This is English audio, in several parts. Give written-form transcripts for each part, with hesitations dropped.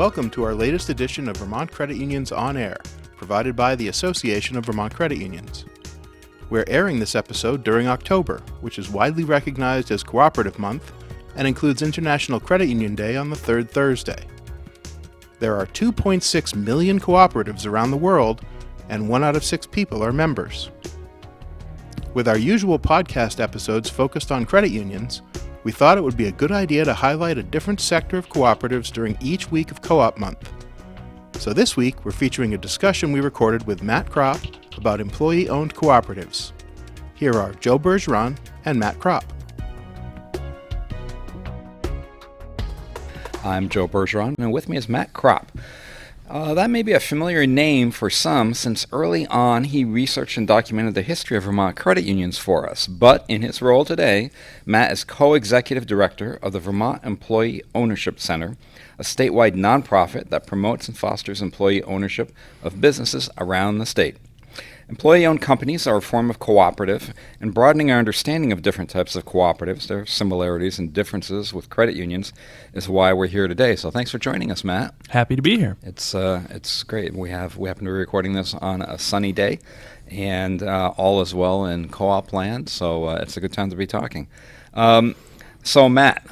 Welcome to our latest edition of Vermont Credit Unions On Air, provided by the Association of Vermont Credit Unions. We're airing this episode during October, which is widely recognized as Cooperative Month and includes International Credit Union Day on the third Thursday. There are 2.6 million cooperatives around the world, and 1 out of 6 people are members. With our usual podcast episodes focused on credit unions, we thought it would be a good idea to highlight a different sector of cooperatives during each week of Co-op Month. So this week, we're featuring a discussion we recorded with Matt Kropp about employee-owned cooperatives. Here are Joe Bergeron and Matt Kropp. I'm Joe Bergeron, and with me is Matt Kropp. That may be a familiar name for some, since early on he researched and documented the history of Vermont credit unions for us. But in his role today, Matt is co-executive director of the Vermont Employee Ownership Center, a statewide nonprofit that promotes and fosters employee ownership of businesses around the state. Employee-owned companies are a form of cooperative, and broadening our understanding of different types of cooperatives, their similarities and differences with credit unions, is why we're here today. So thanks for joining us, Matt. Happy to be here. It's great. We happen to be recording this on a sunny day, and all is well in co-op land, so it's a good time to be talking. So Matt,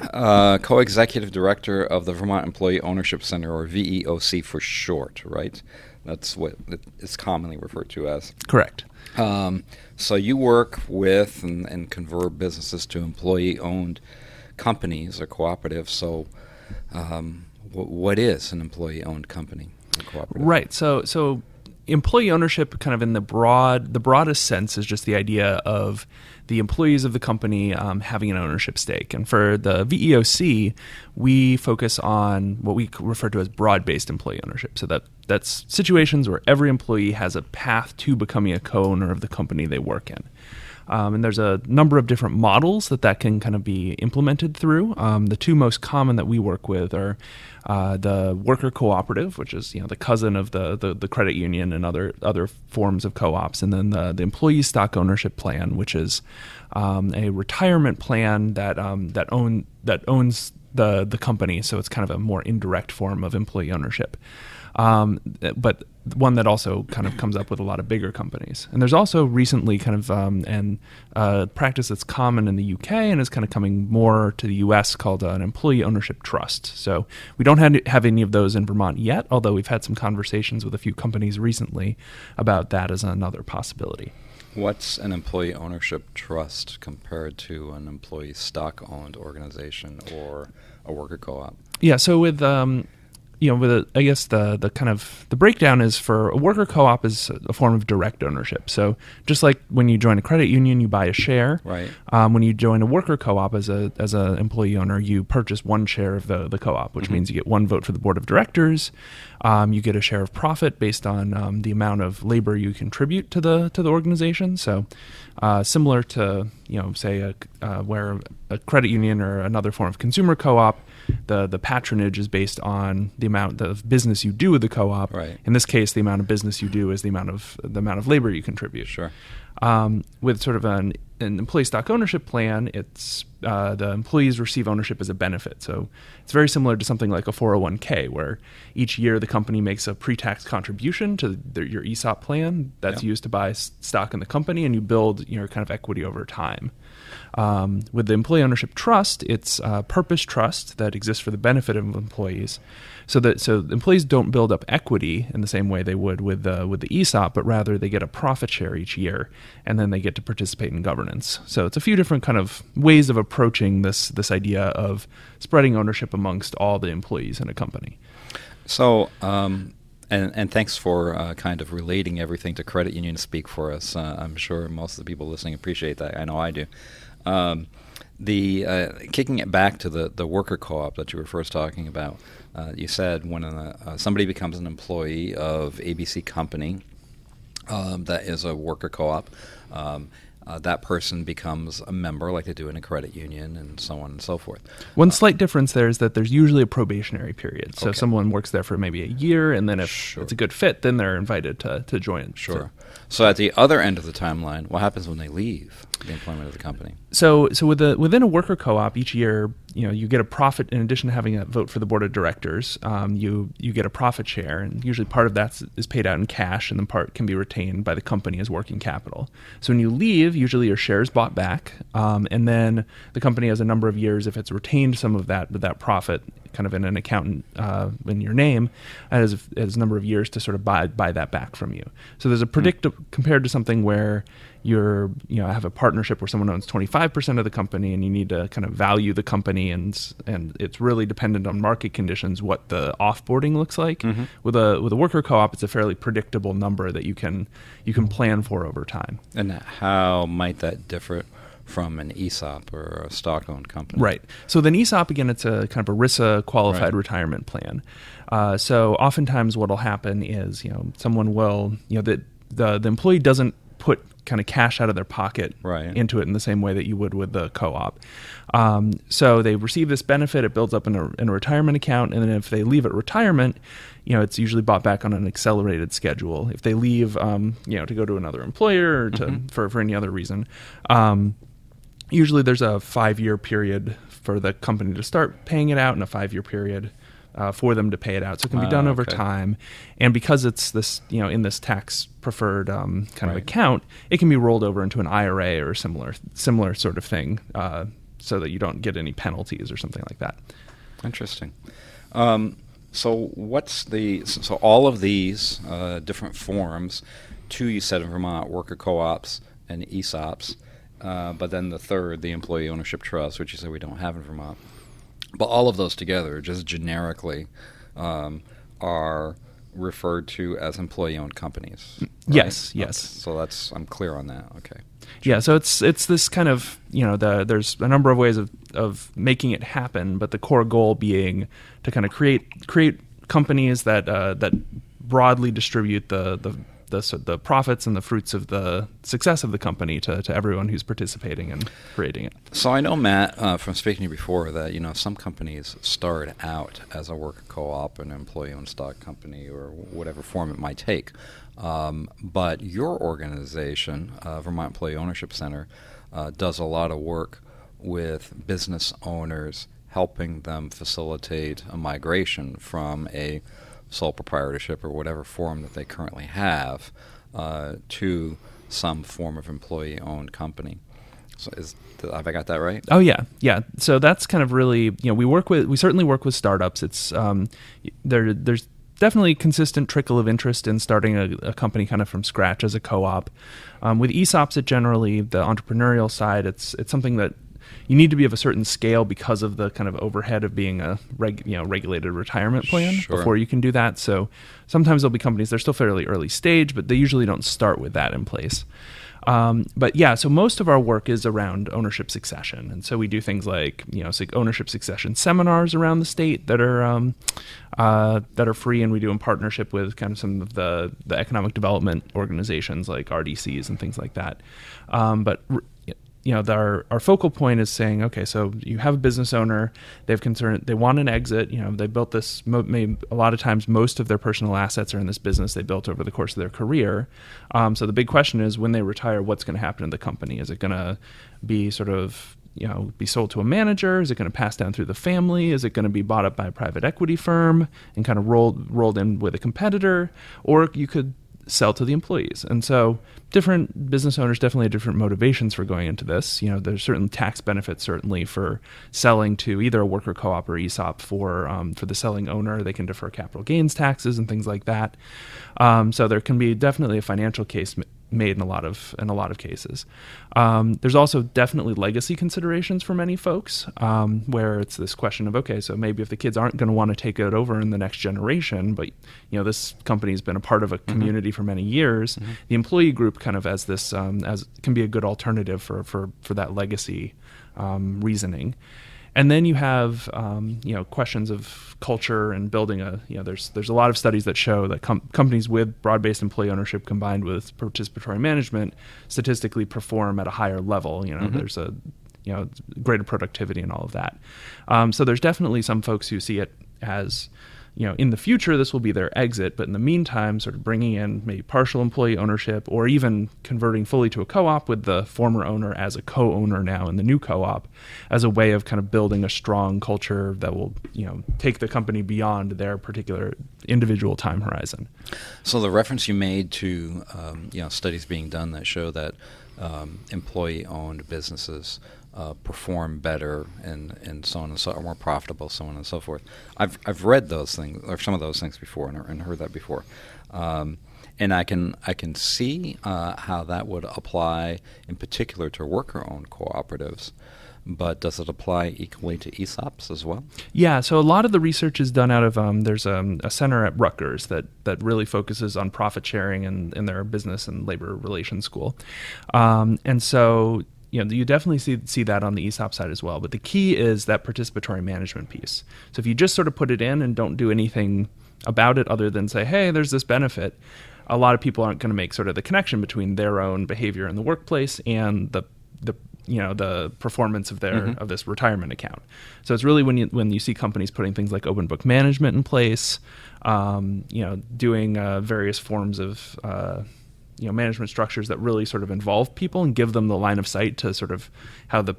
co-executive director of the Vermont Employee Ownership Center, or VEOC for short, right? That's what it's commonly referred to as. Correct. So you work with and convert businesses to employee-owned companies or cooperatives. So what is an employee-owned company or cooperative? Right. So employee ownership, kind of in the broadest sense, is just the idea of the employees of the company having an ownership stake. And for the VEOC, we focus on what we refer to as broad-based employee ownership. So that's situations where every employee has a path to becoming a co-owner of the company they work in. And there's a number of different models that can kind of be implemented through. The two most common that we work with are the worker cooperative, which is the cousin of the credit union and other forms of co-ops, and then the employee stock ownership plan, which is a retirement plan that owns the company. So it's kind of a more indirect form of employee ownership. But one that also kind of comes up with a lot of bigger companies. And there's also recently kind of a practice that's common in the UK and is kind of coming more to the US called an employee ownership trust. So we don't have any of those in Vermont yet, although we've had some conversations with a few companies recently about that as another possibility. What's an employee ownership trust compared to an employee stock-owned organization or a worker co-op? Yeah, so with... I guess the kind of the breakdown is for a worker co-op is a form of direct ownership. So just like when you join a credit union, you buy a share. Right. When you join a worker co-op as a employee owner, you purchase one share of the co-op, which means you get one vote for the board of directors. You get a share of profit based on the amount of labor you contribute to the organization. So similar to say where a credit union or another form of consumer co-op, the patronage is based on the amount of business you do with the co-op. Right. In this case, the amount of business you do is the amount of labor you contribute. Sure. With sort of an employee stock ownership plan, it's the employees receive ownership as a benefit. So it's very similar to something like a 401k, where each year the company makes a pre-tax contribution to your ESOP plan that's used to buy stock in the company, and you build your kind of equity over time. With the employee ownership trust, it's a purpose trust that exists for the benefit of employees. So employees don't build up equity in the same way they would with the ESOP, but rather they get a profit share each year, and then they get to participate in governance. So it's a few different kind of ways of approaching this idea of spreading ownership amongst all the employees in a company. So, and thanks for kind of relating everything to credit union speak for us. I'm sure most of the people listening appreciate that. I know I do. Kicking it back to the worker co-op that you were first talking about, you said when somebody becomes an employee of ABC Company, that is a worker co-op, that person becomes a member like they do in a credit union and so on and so forth. One slight difference there is that there's usually a probationary period. So someone works there for maybe a year, and then if it's a good fit, then they're invited to join. Sure. So at the other end of the timeline, what happens when they leave the employment of the company? So within a worker co-op, each year you know, you get a profit in addition to having a vote for the board of directors. You get a profit share, and usually part of that is paid out in cash, and then part can be retained by the company as working capital. So when you leave, usually your share is bought back, and then the company has a number of years, if it's retained some of that profit, kind of in an accountant in your name, as a number of years to sort of buy that back from you. So there's a compared to something where you're, you know, have a partnership where someone owns 25% of the company, and you need to kind of value the company, and it's really dependent on market conditions what the offboarding looks like. Mm-hmm. With a worker co-op, it's a fairly predictable number that you can plan for over time. And how might that differ from an ESOP or a stock-owned company? Right. So then ESOP, again, it's a kind of ERISA-qualified retirement plan. So oftentimes what'll happen is, you know, someone will, you know, the employee doesn't put kind of cash out of their pocket into it in the same way that you would with the co-op. So they receive this benefit, it builds up in a retirement account, and then if they leave at retirement, you know, it's usually bought back on an accelerated schedule. If they leave, you know, to go to another employer or to, for any other reason, usually there's a 5-year period for the company to start paying it out and a 5-year period for them to pay it out. So it can be done over time. And because it's this, you know, in this tax preferred kind of account, it can be rolled over into an IRA or similar sort of thing, so that you don't get any penalties or something like that. Interesting. So what's so all of these different forms, 2 you said in Vermont, worker co-ops and ESOPs, but then the third, the employee ownership trust, which you said we don't have in Vermont. But all of those together, just generically, are referred to as employee-owned companies. Right? Yes. So that's, I'm clear on that. Okay. Yeah. So it's this kind of, you know, there's a number of ways of making it happen, but the core goal being to kind of create companies that broadly distribute the profits and the fruits of the success of the company to everyone who's participating and creating it. So I know, Matt, from speaking to you before, that, you know, some companies start out as a worker co-op, an employee-owned stock company, or whatever form it might take. But your organization, Vermont Employee Ownership Center, does a lot of work with business owners, helping them facilitate a migration from a sole proprietorship or whatever form that they currently have to some form of employee-owned company. So have I got that right? Oh, yeah. So that's kind of really, you know, we certainly work with startups. It's there's definitely consistent trickle of interest in starting a company kind of from scratch as a co-op. With ESOPs, it generally, the entrepreneurial side, it's something that you need to be of a certain scale because of the kind of overhead of being a regulated retirement plan before you can do that. So sometimes there'll be companies, they're still fairly early stage, but they usually don't start with that in place. But yeah, so most of our work is around ownership succession. And so we do things like, you know, ownership succession seminars around the state that are free. And we do in partnership with kind of some of the economic development organizations like RDCs and things like that. You know, our focal point is saying, okay, so you have a business owner, they want an exit, you know, they built this, a lot of times most of their personal assets are in this business they built over the course of their career. So the big question is, when they retire, what's going to happen to the company? Is it going to be sort of, you know, be sold to a manager? Is it going to pass down through the family? Is it going to be bought up by a private equity firm and kind of rolled in with a competitor? Or you could sell to the employees. And so different business owners definitely have different motivations for going into this. You know, there's certain tax benefits certainly for selling to either a worker co-op or ESOP for the selling owner. They can defer capital gains taxes and things like that. So there can be definitely a financial case made in a lot of cases. There's also definitely legacy considerations for many folks, where it's this question of, okay, so maybe if the kids aren't going to want to take it over in the next generation, but, you know, this company's been a part of a community for many years, the employee group kind of as this as can be a good alternative for that legacy reasoning. And then you have, you know, questions of culture and building you know, there's a lot of studies that show that companies with broad-based employee ownership combined with participatory management statistically perform at a higher level. You know, there's a, you know, greater productivity and all of that. So there's definitely some folks who see it as you know, in the future, this will be their exit. But in the meantime, sort of bringing in maybe partial employee ownership or even converting fully to a co-op with the former owner as a co-owner now in the new co-op as a way of kind of building a strong culture that will, you know, take the company beyond their particular individual time horizon. So the reference you made to, you know, studies being done that show that employee-owned businesses perform better and so on and so, are more profitable, so on and so forth. I've read those things or some of those things before and heard that before, and I can see how that would apply in particular to worker-owned cooperatives. But does it apply equally to ESOPs as well? Yeah, so a lot of the research is done out of, there's a center at Rutgers that really focuses on profit sharing in their business and labor relations school. And so, you know, you definitely see that on the ESOP side as well. But the key is that participatory management piece. So if you just sort of put it in and don't do anything about it other than say, hey, there's this benefit, a lot of people aren't going to make sort of the connection between their own behavior in the workplace and the you know, the performance of of this retirement account. So it's really when you see companies putting things like open book management in place, you know, doing various forms of you know, management structures that really sort of involve people and give them the line of sight to sort of how the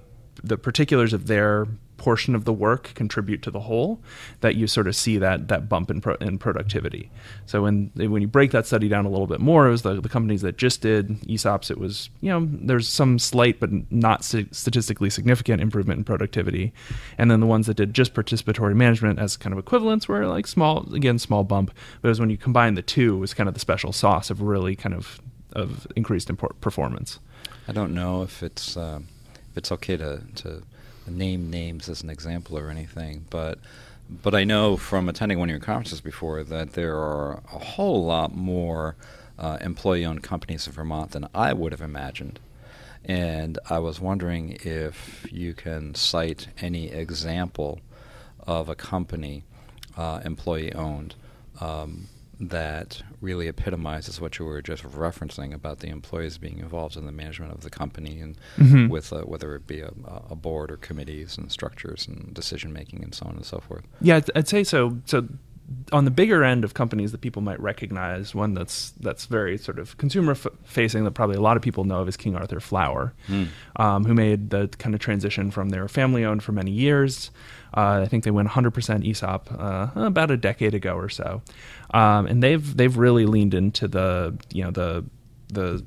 particulars of their portion of the work contribute to the whole, that you sort of see that bump in productivity. So when you break that study down a little bit more, it was the companies that just did ESOPs, it was, you know, there's some slight but not statistically significant improvement in productivity. And then the ones that did just participatory management as kind of equivalents were like small bump. But it was when you combine the two, it was kind of the special sauce of really kind of increased performance. I don't know if it's okay to name names as an example or anything, but I know from attending one of your conferences before that there are a whole lot more employee-owned companies in Vermont than I would have imagined, and I was wondering if you can cite any example of a company employee-owned that really epitomizes what you were just referencing about the employees being involved in the management of the company and with whether it be a board or committees and structures and decision making and so on and so forth. Yeah, I'd say so. So on the bigger end of companies that people might recognize, one that's very sort of consumer facing that probably a lot of people know of is King Arthur Flour, who made the kind of transition from their family owned for many years. I think they went 100% ESOP about a decade ago or so, and they've really leaned into the, you know, the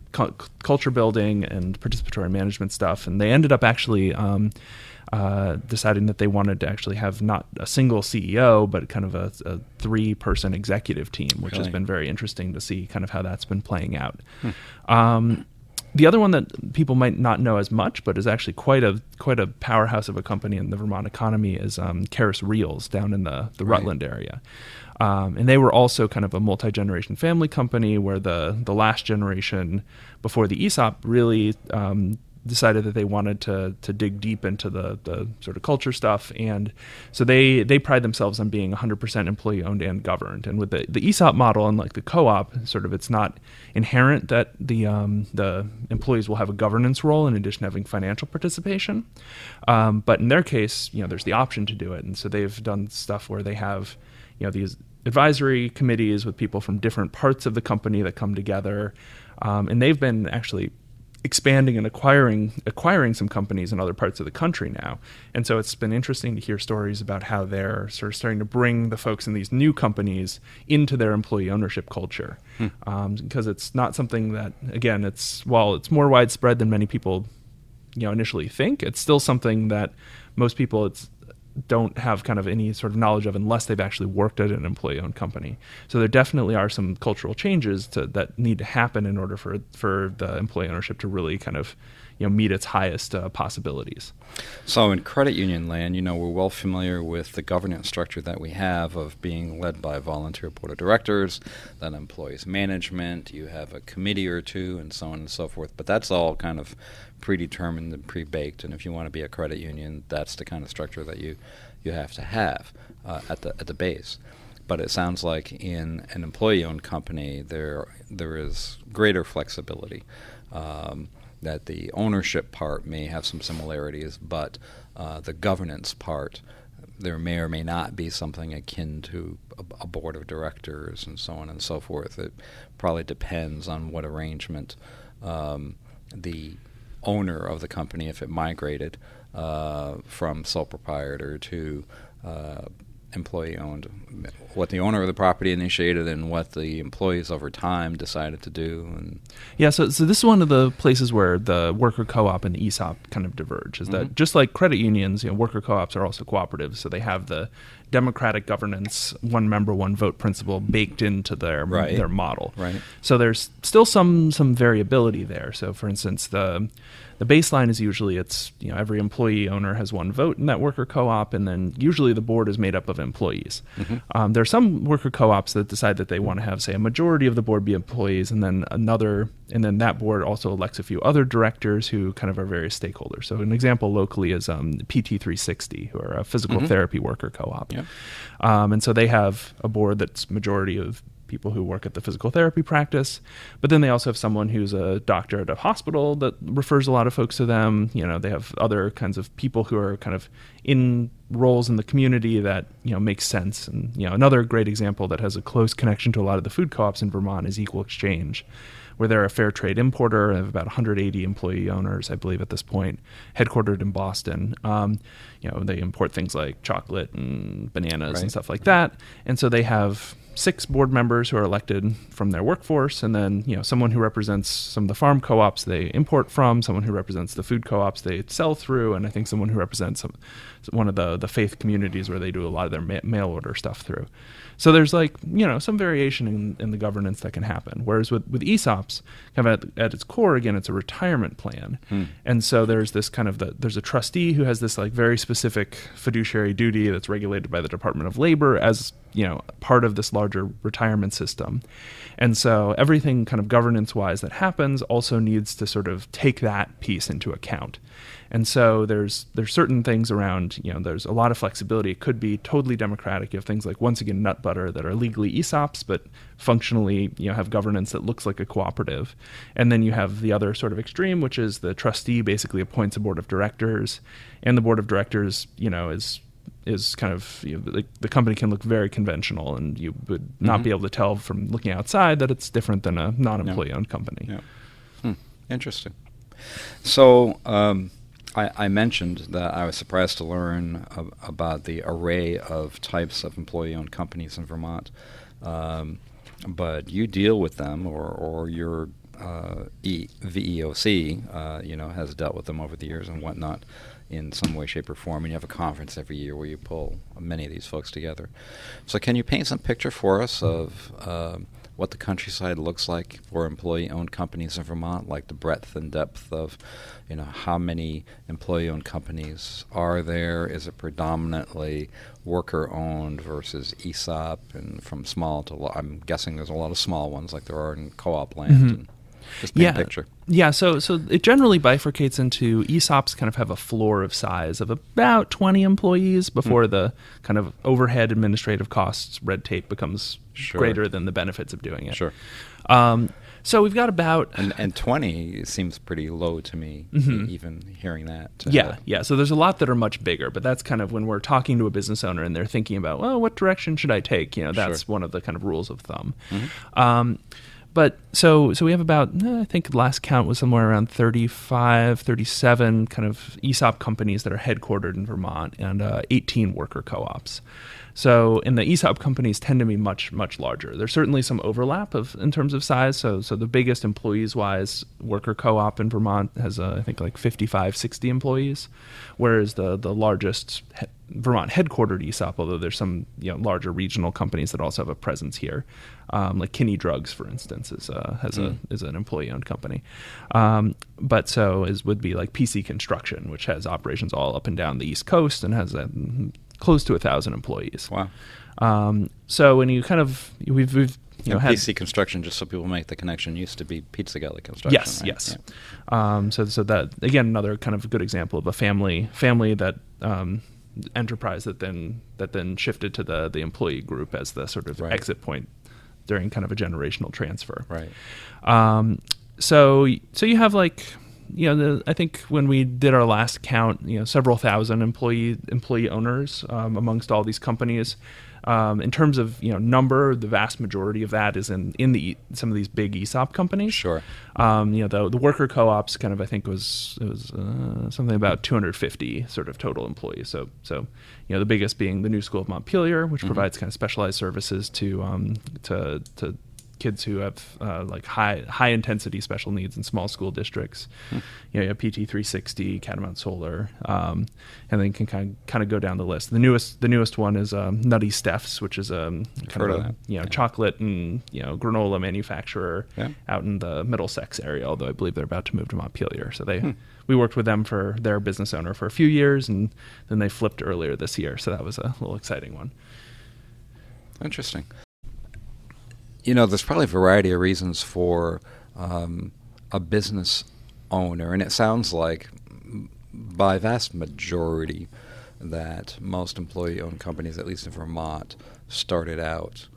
culture building and participatory management stuff, and they ended up actually deciding that they wanted to actually have not a single CEO but kind of a 3-person executive team, which has been very interesting to see kind of how that's been playing out. The other one that people might not know as much, but is actually quite a powerhouse of a company in the Vermont economy, is Caris Reels down in the Rutland area. And they were also kind of a multi-generation family company where the last generation before the ESOP really decided that they wanted to dig deep into the sort of culture stuff. And so they pride themselves on being 100% employee owned and governed. And with the ESOP model, unlike the co-op, sort of it's not inherent that the employees will have a governance role in addition to having financial participation. But in their case, you know, there's the option to do it. And so they've done stuff where they have, you know, these advisory committees with people from different parts of the company that come together. And they've been actually expanding and acquiring some companies in other parts of the country now. And so it's been interesting to hear stories about how they're sort of starting to bring the folks in these new companies into their employee ownership culture. Because it's not something that, again, while it's more widespread than many people, you know, initially think, it's still something that most people don't have kind of any sort of knowledge of unless they've actually worked at an employee-owned company. So there definitely are some cultural changes that need to happen in order for the employee ownership to really kind of, you know, meet its highest possibilities. So in credit union land, you know, we're well familiar with the governance structure that we have of being led by volunteer board of directors, then employees management, you have a committee or two, and so on and so forth. But that's all kind of predetermined and pre-baked, and if you want to be a credit union, that's the kind of structure that you have to have at the base. But it sounds like in an employee-owned company, there is greater flexibility. That the ownership part may have some similarities, but the governance part there may or may not be something akin to a board of directors and so on and so forth. It probably depends on what arrangement the owner of the company, if it migrated from sole proprietor to employee-owned, what the owner of the property initiated and what the employees over time decided to do. And yeah, so this is one of the places where the worker co-op and the ESOP kind of diverge, is that just like credit unions, you know, worker co-ops are also cooperatives, so they have the democratic governance, one member, one vote principle baked into their model. Right. So there's still some variability there. So for instance, the baseline is usually every employee owner has one vote in that worker co-op, and then usually the board is made up of employees. Mm-hmm. There are some worker co-ops that decide that they want to have, say, a majority of the board be employees, and then that board also elects a few other directors who kind of are various stakeholders. So an example locally is PT360, who are a physical therapy worker co-op. Yeah. And so they have a board that's majority of people who work at the physical therapy practice, but then they also have someone who's a doctor at a hospital that refers a lot of folks to them. You know, they have other kinds of people who are kind of in roles in the community that, you know, makes sense. And, you know, another great example that has a close connection to a lot of the food co-ops in Vermont is Equal Exchange, where they're a fair trade importer of about 180 employee owners, I believe, at this point, headquartered in Boston. You know, they import things like chocolate and bananas and stuff like that. And so they have 6 board members who are elected from their workforce, and then, you know, someone who represents some of the farm co-ops they import from, someone who represents the food co-ops they sell through, and I think someone who represents one of the faith communities where they do a lot of their mail order stuff through. So there's, like, you know, some variation in the governance that can happen. Whereas with ESOPs, kind of at its core, again, it's a retirement plan. And so there's this kind of there's a trustee who has this, like, very specific fiduciary duty that's regulated by the Department of Labor as, you know, part of this larger retirement system. And so everything kind of governance-wise that happens also needs to sort of take that piece into account. And so there's certain things around, you know, there's a lot of flexibility. It could be totally democratic. You have things like, once again, nut butter that are legally ESOPs, but functionally, you know, have governance that looks like a cooperative. And then you have the other sort of extreme, which is the trustee basically appoints a board of directors, and the board of directors, you know, is kind of, you know, the company can look very conventional, and you would not be able to tell from looking outside that it's different than a non-employee owned company. Yeah. Interesting. So, I mentioned that I was surprised to learn about the array of types of employee-owned companies in Vermont, but you deal with them, or your VEOC, you know, has dealt with them over the years and whatnot in some way, shape, or form, and you have a conference every year where you pull many of these folks together. So can you paint some picture for us of what the countryside looks like for employee-owned companies in Vermont, like the breadth and depth of, you know, how many employee-owned companies are there? Is it predominantly worker-owned versus ESOP, and from small to I'm guessing there's a lot of small ones like there are in co-op land. And just paint a picture. Yeah, so it generally bifurcates into ESOPs kind of have a floor of size of about 20 employees before the kind of overhead administrative costs, red tape becomes greater than the benefits of doing it. Sure. So we've got about... And 20 seems pretty low to me, even hearing that. Yeah. So there's a lot that are much bigger, but that's kind of when we're talking to a business owner and they're thinking about, well, what direction should I take? You know, that's one of the kind of rules of thumb. But so we have about, I think the last count was somewhere around 35, 37 kind of ESOP companies that are headquartered in Vermont, and 18 worker co-ops. So, and the ESOP companies tend to be much, much larger. There's certainly some overlap in terms of size. So the biggest employees-wise worker co-op in Vermont has, I think, like 55, 60 employees, whereas the largest Vermont headquartered ESOP, although there's some, you know, larger regional companies that also have a presence here, like Kinney Drugs, for instance, is an employee-owned company. But so would be like PC Construction, which has operations all up and down the East Coast and has close to 1,000 employees. Wow. So when you kind of, we've you know, PC Construction, just so people make the connection, used to be Pizzagalli Construction. Yes, right? Yes. Yeah. So that, again, another kind of good example of a family that enterprise that then shifted to the employee group as the sort of exit point during kind of a generational transfer. Right. So you have like you know, I think when we did our last count, you know, several thousand employee owners amongst all these companies. In terms of, you know, number, the vast majority of that is in some of these big ESOP companies. Sure. You know, the worker co-ops kind of, I think it was something about 250 sort of total employees. So you know, the biggest being the New School of Montpelier, which provides kind of specialized services to kids who have like high intensity special needs in small school districts. You know, you have PT360, Catamount Solar, and then can kind of go down the list. The newest one is Nutty Steph's, which is a chocolate and, you know, granola manufacturer out in the Middlesex area. Although I believe they're about to move to Montpelier, so we worked with them for their business owner for a few years, and then they flipped earlier this year. So that was a little exciting one. Interesting. You know, there's probably a variety of reasons for a business owner, and it sounds like by vast majority that most employee-owned companies, at least in Vermont, started out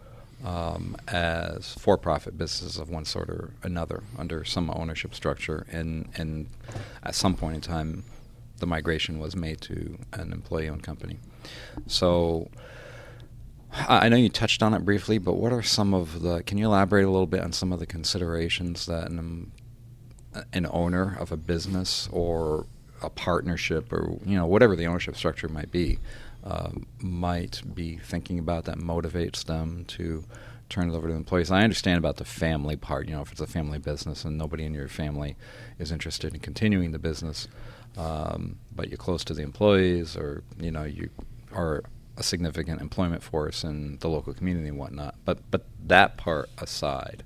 as for-profit businesses of one sort or another under some ownership structure, and at some point in time, the migration was made to an employee-owned company. So I know you touched on it briefly, but what are some of the, can you elaborate a little bit on some of the considerations that an owner of a business or a partnership or, you know, whatever the ownership structure might be, might be thinking about that motivates them to turn it over to employees? I understand about the family part, you know, if it's a family business and nobody in your family is interested in continuing the business, but you're close to the employees or, you know, you are a significant employment force in the local community and whatnot. But that part aside,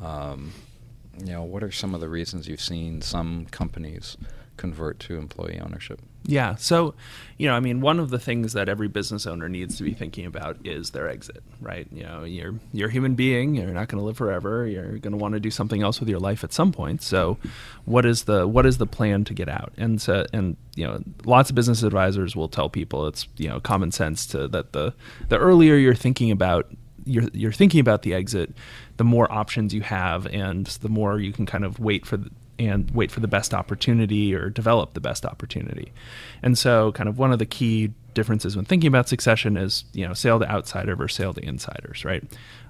you know, what are some of the reasons you've seen some companies convert to employee ownership? Yeah. So, you know, I mean, one of the things that every business owner needs to be thinking about is their exit, right? You know, you're a human being. You're not going to live forever. You're going to want to do something else with your life at some point. So, what is the plan to get out? And so, and you know, lots of business advisors will tell people it's, you know, common sense to that the earlier you're thinking about the exit, the more options you have, and the more you can kind of wait for the best opportunity or develop the best opportunity. And so kind of one of the key differences when thinking about succession is, you know, sale to outsider versus sale to insiders, right?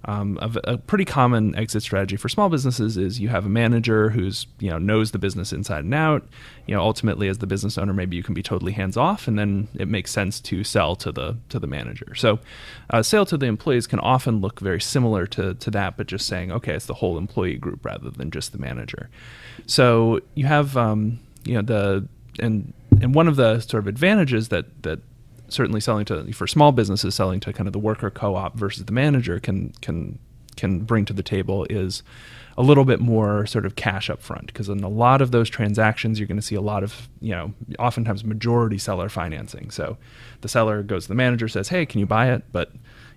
A pretty common exit strategy for small businesses is you have a manager who's, you know, knows the business inside and out. You know, ultimately as the business owner, maybe you can be totally hands off, and then it makes sense to sell to the manager. So sale to the employees can often look very similar to that, but just saying, okay, it's the whole employee group rather than just the manager. So you have, you know, and one of the sort of advantages that certainly for small businesses selling to kind of the worker co-op versus the manager can bring to the table is a little bit more sort of cash up front, because in a lot of those transactions you're going to see a lot of, you know, oftentimes majority seller financing. So the seller goes to the manager, says, hey, can you buy it? But,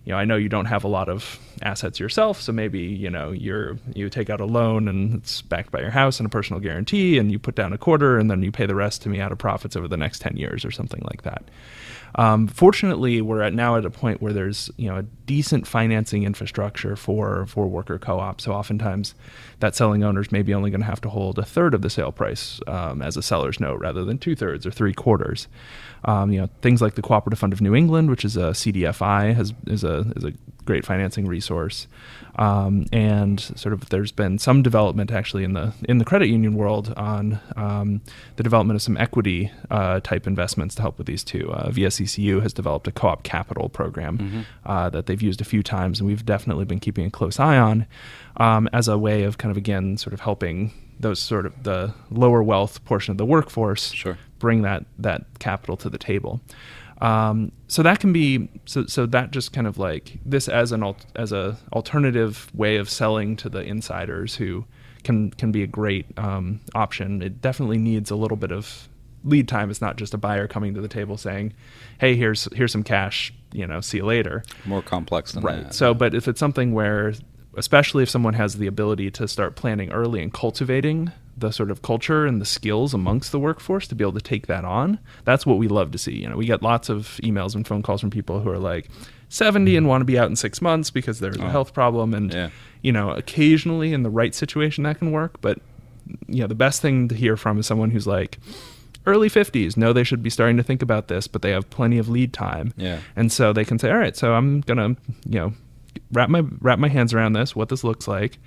you know, I know you don't have a lot of assets yourself, so maybe, you know, you take out a loan and it's backed by your house and a personal guarantee, and you put down $0.25 and then you pay the rest to me out of profits over the next 10 years or something like that. Fortunately, we're now at a point where there's, you know, a decent financing infrastructure for worker co-ops. So oftentimes that selling owner's maybe only going to have to hold a third of the sale price as a seller's note rather than 2/3 or 3/4. You know, things like the Cooperative Fund of New England, which is a CDFI, is a great financing resource. And sort of there's been some development actually in the credit union world on the development of some equity type investments to help with these two. VSECU has developed a co-op capital program that they've used a few times, and we've definitely been keeping a close eye on as a way of kind of, again, sort of helping those sort of the lower wealth portion of the workforce bring that capital to the table. So that can be so that just kind of like this as a alternative way of selling to the insiders who can be a great option. It definitely needs a little bit of lead time. It's not just a buyer coming to the table saying, "Hey, here's some cash. You know, see you later." More complex than that. Right. So, but if it's something where, especially if someone has the ability to start planning early and cultivating the sort of culture and the skills amongst the workforce to be able to take that on, that's what we love to see. You know, we get lots of emails and phone calls from people who are like 70 and want to be out in 6 months because there's a health problem. And, you know, occasionally in the right situation that can work, but you know, the best thing to hear from is someone who's like early 50s, know they should be starting to think about this, but they have plenty of lead time. Yeah. And so they can say, all right, so I'm going to, you know, wrap my hands around this, what this looks like,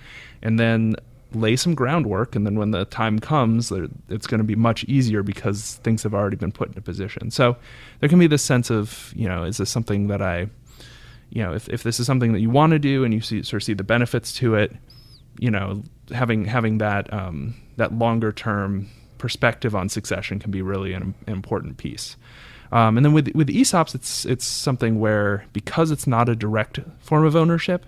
and then lay some groundwork. And then when the time comes, it's going to be much easier because things have already been put into position. So there can be this sense of, you know, is this something that I, you know, if this is something that you want to do and you see, sort of see the benefits to it, you know, having that that longer term perspective on succession can be really an important piece. And then with ESOPs, it's something where, because it's not a direct form of ownership,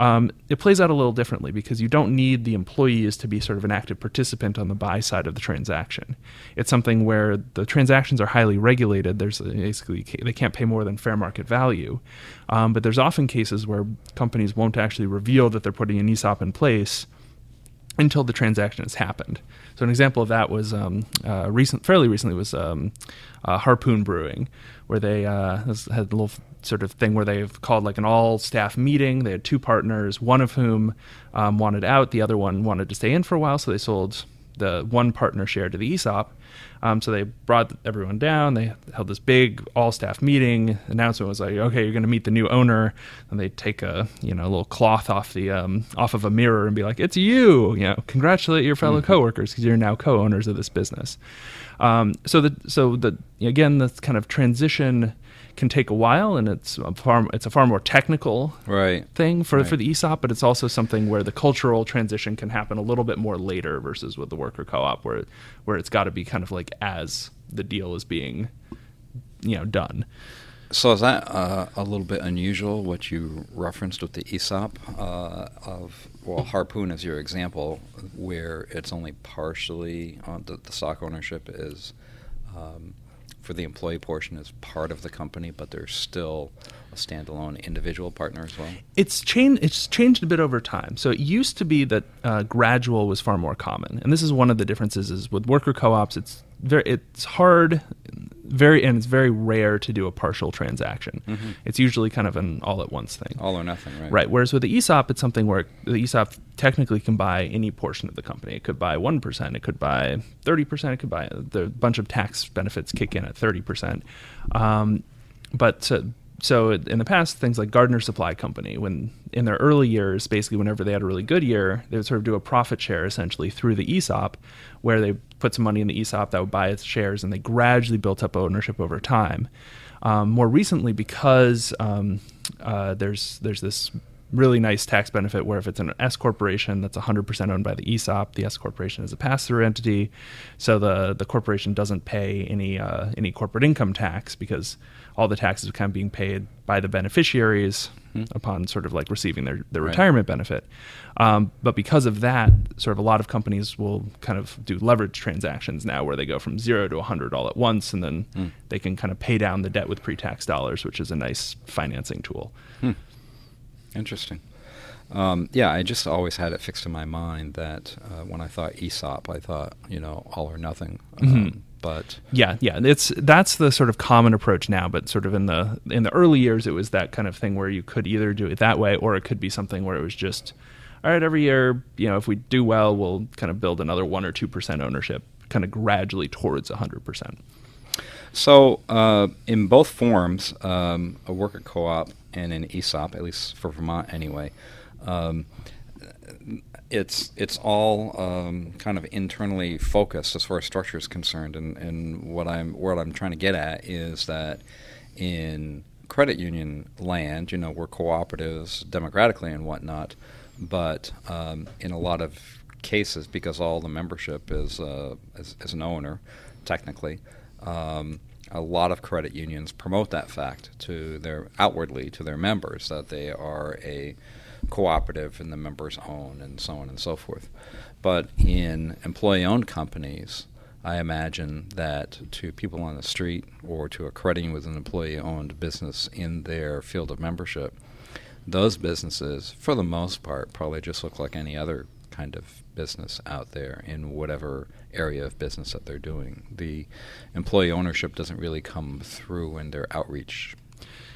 it plays out a little differently because you don't need the employees to be sort of an active participant on the buy side of the transaction. It's something where the transactions are highly regulated. There's basically, they can't pay more than fair market value. But there's often cases where companies won't actually reveal that they're putting an ESOP in place until the transaction has happened. So an example of that was fairly recently was Harpoon Brewing, where they had a little sort of thing where they've called like an all-staff meeting. They had two partners, one of whom wanted out, the other one wanted to stay in for a while, so they sold the one partner share to the ESOP. So they brought everyone down. They held this big all-staff meeting. Announcement was like, okay, you're going to meet the new owner. And they take a little cloth off the off of a mirror and be like, it's you. You know, congratulate your fellow coworkers because you're now co-owners of this business. So again, this kind of transition can take a while, and it's a far more technical thing for the ESOP, but it's also something where the cultural transition can happen a little bit more later versus with the worker co-op, where it's got to be kind of like as the deal is being, you know, done. So is that a little bit unusual, what you referenced with the ESOP Harpoon is your example, where it's only partially on the stock ownership is for the employee portion is part of the company, but there's still a standalone individual partner as well? It's changed a bit over time. So it used to be that gradual was far more common, and this is one of the differences. Is with worker co-ops, it's very rare to do a partial transaction. Mm-hmm. It's usually kind of an all-at-once thing. All or nothing, right? Right, whereas with the ESOP, it's something where the ESOP technically can buy any portion of the company. It could buy 1%, it could buy 30%, it could buy a bunch of tax benefits kick in at 30%. So in the past, things like Gardner Supply Company, when in their early years, basically whenever they had a really good year, they would sort of do a profit share essentially through the ESOP, where they put some money in the ESOP that would buy its shares, and they gradually built up ownership over time. More recently, because there's this really nice tax benefit where if it's an S corporation that's 100% owned by the ESOP, the S corporation is a pass-through entity, so the corporation doesn't pay any corporate income tax because all the taxes are kind of being paid by the beneficiaries upon sort of like receiving their retirement benefit. But because of that, sort of a lot of companies will kind of do leverage transactions now where they go from 0 to 100 all at once, and then they can kind of pay down the debt with pre-tax dollars, which is a nice financing tool. Interesting. I just always had it fixed in my mind that when I thought ESOP, I thought, you know, all or nothing. But that's the sort of common approach now. But sort of in the early years, it was that kind of thing where you could either do it that way, or it could be something where it was just, all right, every year, you know, if we do well, we'll kind of build another 1 or 2% ownership, kind of gradually towards 100%. So in both forms, a worker co-op and an ESOP, at least for Vermont anyway, it's all kind of internally focused as far as structure is concerned. And what I'm trying to get at is that in credit union land, you know, we're cooperatives democratically and whatnot, but in a lot of cases, because all the membership is an owner technically, a lot of credit unions promote that fact outwardly to their members, that they are a cooperative and the members own, and so on and so forth. But in employee-owned companies, I imagine that to people on the street or to a credit union with an employee-owned business in their field of membership, those businesses, for the most part, probably just look like any other kind of business out there in whatever area of business that they're doing. The employee ownership doesn't really come through in their outreach,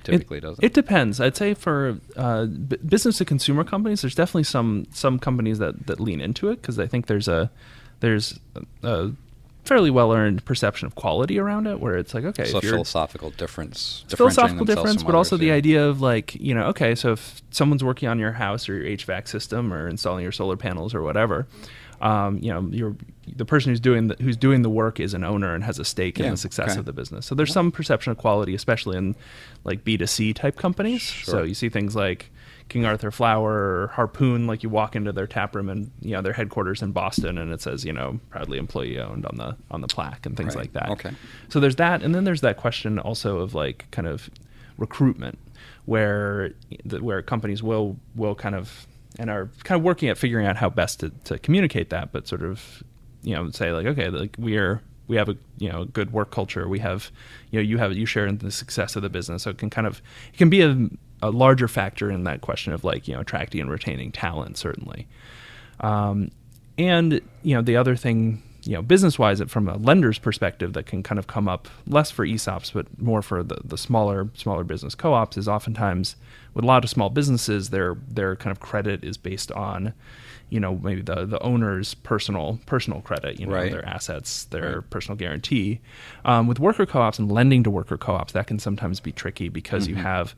typically, does it? It depends. I'd say for business-to-consumer companies, there's definitely some companies that lean into it, because I think there's a there's a fairly well-earned perception of quality around it, where it's like, okay, so philosophical difference, but also the idea of like, you know, okay, so if someone's working on your house or your HVAC system or installing your solar panels or whatever, you know, the person who's doing the work is an owner and has a stake in the success of the business. So there's some perception of quality, especially in like B2C type companies. Sure. So you see things like King Arthur Flour or Harpoon, like you walk into their tap room and, you know, their headquarters in Boston, and it says, you know, proudly employee owned on the plaque and things like that. Okay. So there's that, and then there's that question also of like kind of recruitment, where companies will kind of, and are kind of working at figuring out how best to communicate that, but sort of, you know, say like, okay, like we have a, you know, good work culture. We have, you know, you share in the success of the business. So it can kind of, it can be a larger factor in that question of like, you know, attracting and retaining talent, certainly. And, you know, the other thing, you know, business-wise, from a lender's perspective, that can kind of come up less for ESOPs, but more for the smaller business co-ops, is oftentimes with a lot of small businesses, their kind of credit is based on, you know, maybe the owner's personal credit, you know, their assets, their personal guarantee. With worker co-ops and lending to worker co-ops, that can sometimes be tricky because you have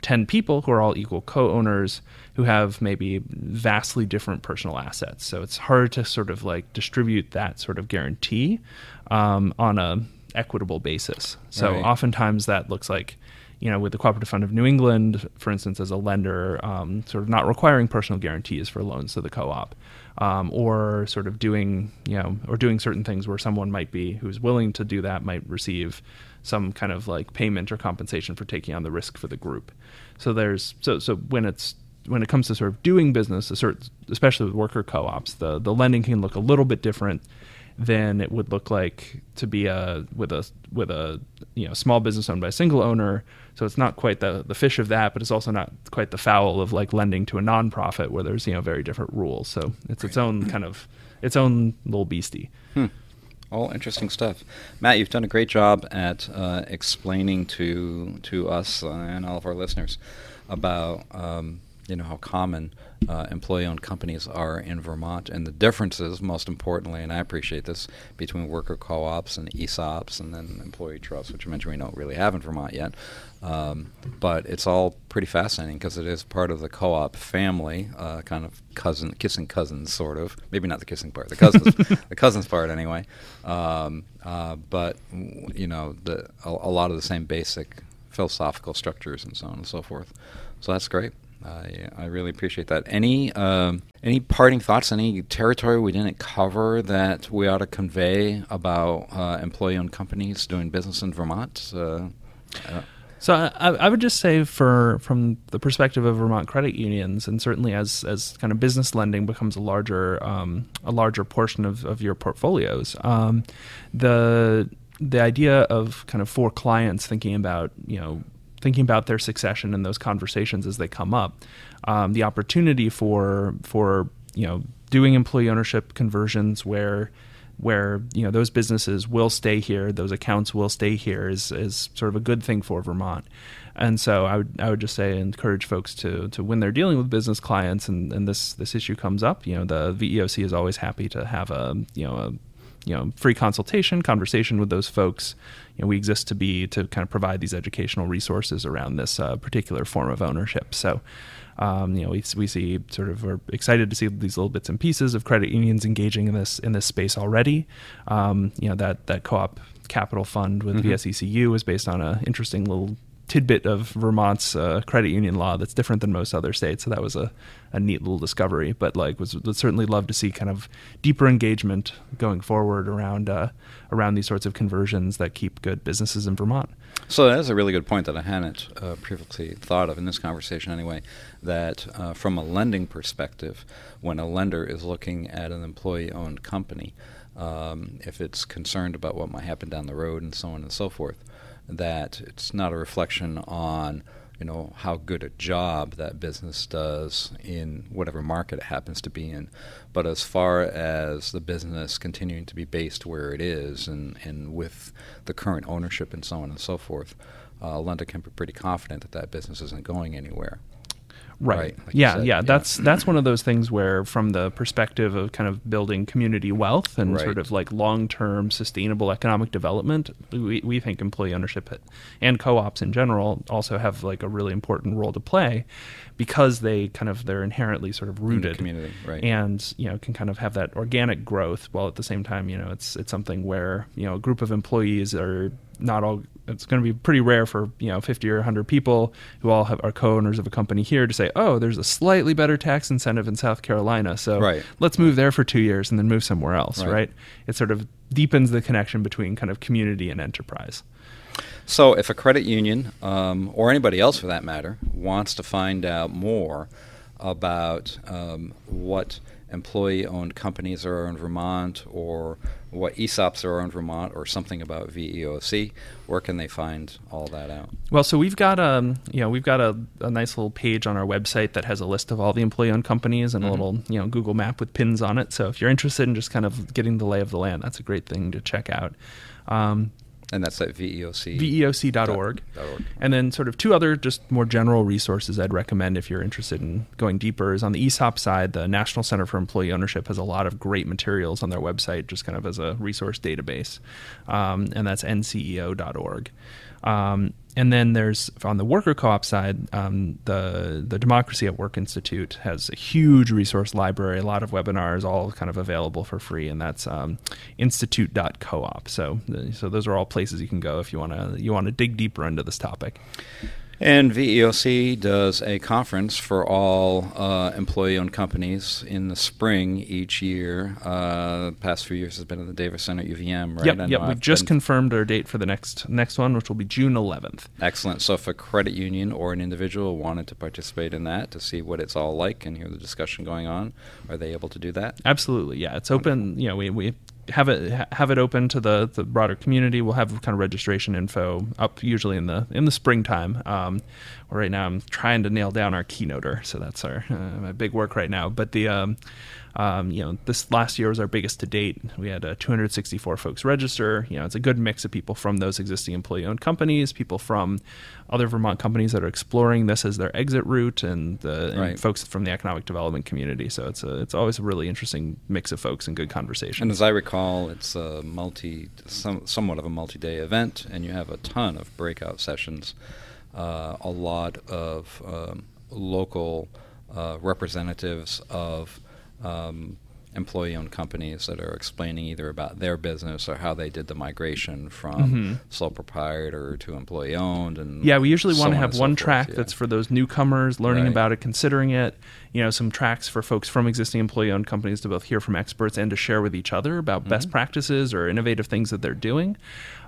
10 people who are all equal co-owners who have maybe vastly different personal assets. So it's hard to sort of like distribute that sort of guarantee on a equitable basis. So oftentimes that looks like, you know, with the Cooperative Fund of New England, for instance, as a lender, sort of not requiring personal guarantees for loans to the co-op, or sort of doing, you know, or doing certain things where someone might be, who's willing to do that, might receive some kind of like payment or compensation for taking on the risk for the group. So there's, so when it comes to sort of doing business, especially with worker co-ops, the lending can look a little bit different than it would look like to be with a you know, small business owned by a single owner. So it's not quite the fish of that, but it's also not quite the fowl of like lending to a nonprofit where there's, you know, very different rules. So it's its own kind of its own little beastie. All interesting stuff. Matt, you've done a great job at explaining to us and all of our listeners about you know, how common employee-owned companies are in Vermont, and the differences, most importantly, and I appreciate this, between worker co-ops and ESOPs and then employee trusts, which I mentioned we don't really have in Vermont yet. But it's all pretty fascinating because it is part of the co-op family, kind of kissing cousins sort of. Maybe not the kissing part, the cousins part anyway. But, you know, a lot of the same basic philosophical structures and so on and so forth. So that's great. I really appreciate that. Any parting thoughts, any territory we didn't cover that we ought to convey about employee-owned companies doing business in Vermont? So I would just say from the perspective of Vermont credit unions, and certainly as kind of business lending becomes a larger portion of your portfolios, the idea of kind of for clients thinking about their succession and those conversations as they come up, the opportunity for you know, doing employee ownership conversions where you know, those businesses will stay here, those accounts will stay here, is sort of a good thing for Vermont. And so I would just say encourage folks to when they're dealing with business clients and this issue comes up, you know, the VEOC is always happy to have a free conversation with those folks. You know, we exist to kind of provide these educational resources around this particular form of ownership. So, you know, we see sort of, we're excited to see these little bits and pieces of credit unions engaging in this space already. You know, that co-op capital fund with VSECU is based on an interesting little tidbit of Vermont's credit union law that's different than most other states. So that was a neat little discovery, but like would certainly love to see kind of deeper engagement going forward around these sorts of conversions that keep good businesses in Vermont. So that is a really good point that I hadn't previously thought of in this conversation anyway, that from a lending perspective, when a lender is looking at an employee-owned company, if it's concerned about what might happen down the road and so on and so forth, that it's not a reflection on, you know, how good a job that business does in whatever market it happens to be in, but as far as the business continuing to be based where it is and with the current ownership and so on and so forth, a lender can be pretty confident that business isn't going anywhere. Right. Like yeah. That's one of those things where, from the perspective of kind of building community wealth and sort of like long-term sustainable economic development, we think employee ownership and co-ops in general also have like a really important role to play, because they kind of, they're inherently sort of rooted in the community, and, you know, can kind of have that organic growth, while at the same time, you know, it's something where, you know, a group of employees are not all, it's going to be pretty rare for, you know, 50 or 100 people who all are co-owners of a company here to say, oh, there's a slightly better tax incentive in South Carolina, so let's move there for 2 years and then move somewhere else, right? It sort of deepens the connection between kind of community and enterprise. So if a credit union, or anybody else for that matter, wants to find out more about what employee-owned companies are in Vermont, or what ESOPs are in Vermont, or something about VEOC, where can they find all that out? Well, so we've got a nice little page on our website that has a list of all the employee-owned companies and a little, you know, Google map with pins on it. So if you're interested in just kind of getting the lay of the land, that's a great thing to check out. And that's at VEOC. VEOC.org. And then sort of two other just more general resources I'd recommend if you're interested in going deeper is on the ESOP side, the National Center for Employee Ownership has a lot of great materials on their website, just kind of as a resource database. And that's nceo.org. And then there's, on the worker co-op side, the Democracy at Work Institute has a huge resource library, a lot of webinars, all kind of available for free, and that's institute.coop. So those are all places you can go if you want to dig deeper into this topic. And VEOC does a conference for all employee-owned companies in the spring each year. The past few years has been at the Davis Center at UVM, right? Yep. We've just confirmed our date for the next one, which will be June 11th. Excellent. So if a credit union or an individual wanted to participate in that to see what it's all like and hear the discussion going on, are they able to do that? Absolutely, yeah. It's open. You know, we have it open to the broader community. We'll have kind of registration info up usually in the springtime. Right now I'm trying to nail down our keynoter, so that's our my big work right now. But the this last year was our biggest to date. We had 264 folks register. You know, it's a good mix of people from those existing employee-owned companies, people from other Vermont companies that are exploring this as their exit route, and folks from the economic development community. So it's always a really interesting mix of folks and good conversation. And as I recall, it's a somewhat of a multi-day event, and you have a ton of breakout sessions. A lot of local representatives of employee-owned companies that are explaining either about their business or how they did the migration from sole proprietor to employee-owned. And we usually want to have one track that's for those newcomers, learning about it, considering it. You know, some tracks for folks from existing employee-owned companies to both hear from experts and to share with each other about best practices or innovative things that they're doing.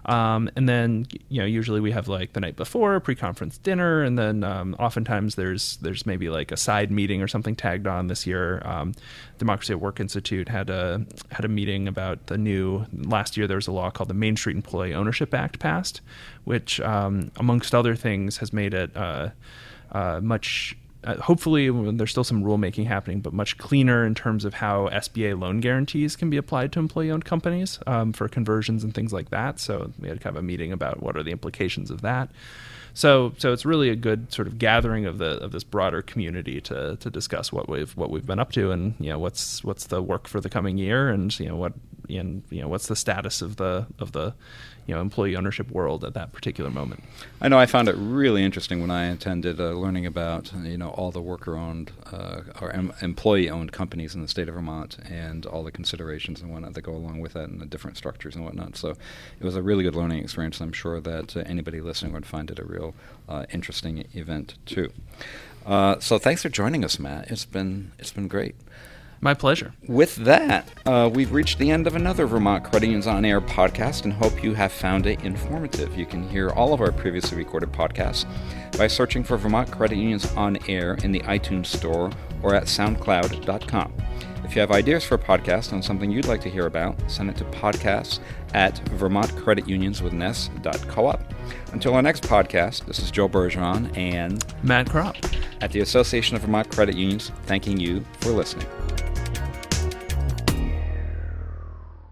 And then, you know, usually we have like the night before pre-conference dinner, and then oftentimes there's maybe like a side meeting or something tagged on. This year, Democracy at Work Institute had a meeting about last year there was a law called the Main Street Employee Ownership Act passed, which amongst other things has made it much. Hopefully, there's still some rulemaking happening, but much cleaner in terms of how SBA loan guarantees can be applied to employee-owned companies for conversions and things like that. So we had kind of a meeting about what are the implications of that. So it's really a good sort of gathering of this broader community to discuss what we've been up to, and you know what's the work for the coming year, and you know what's the status of the you know, employee ownership world at that particular moment. I know I found it really interesting when I attended learning about, you know, all the worker-owned or employee-owned companies in the state of Vermont and all the considerations and whatnot that go along with that and the different structures and whatnot. So it was a really good learning experience. I'm sure that anybody listening would find it a real interesting event too. So thanks for joining us, Matt. It's been great. My pleasure. With that, we've reached the end of another Vermont Credit Unions On Air podcast and hope you have found it informative. You can hear all of our previously recorded podcasts by searching for Vermont Credit Unions On Air in the iTunes Store or at soundcloud.com. If you have ideas for a podcast on something you'd like to hear about, send it to podcasts@vermontcreditunions.coop. Until our next podcast, this is Joe Bergeron and Matt Kropp at the Association of Vermont Credit Unions, thanking you for listening.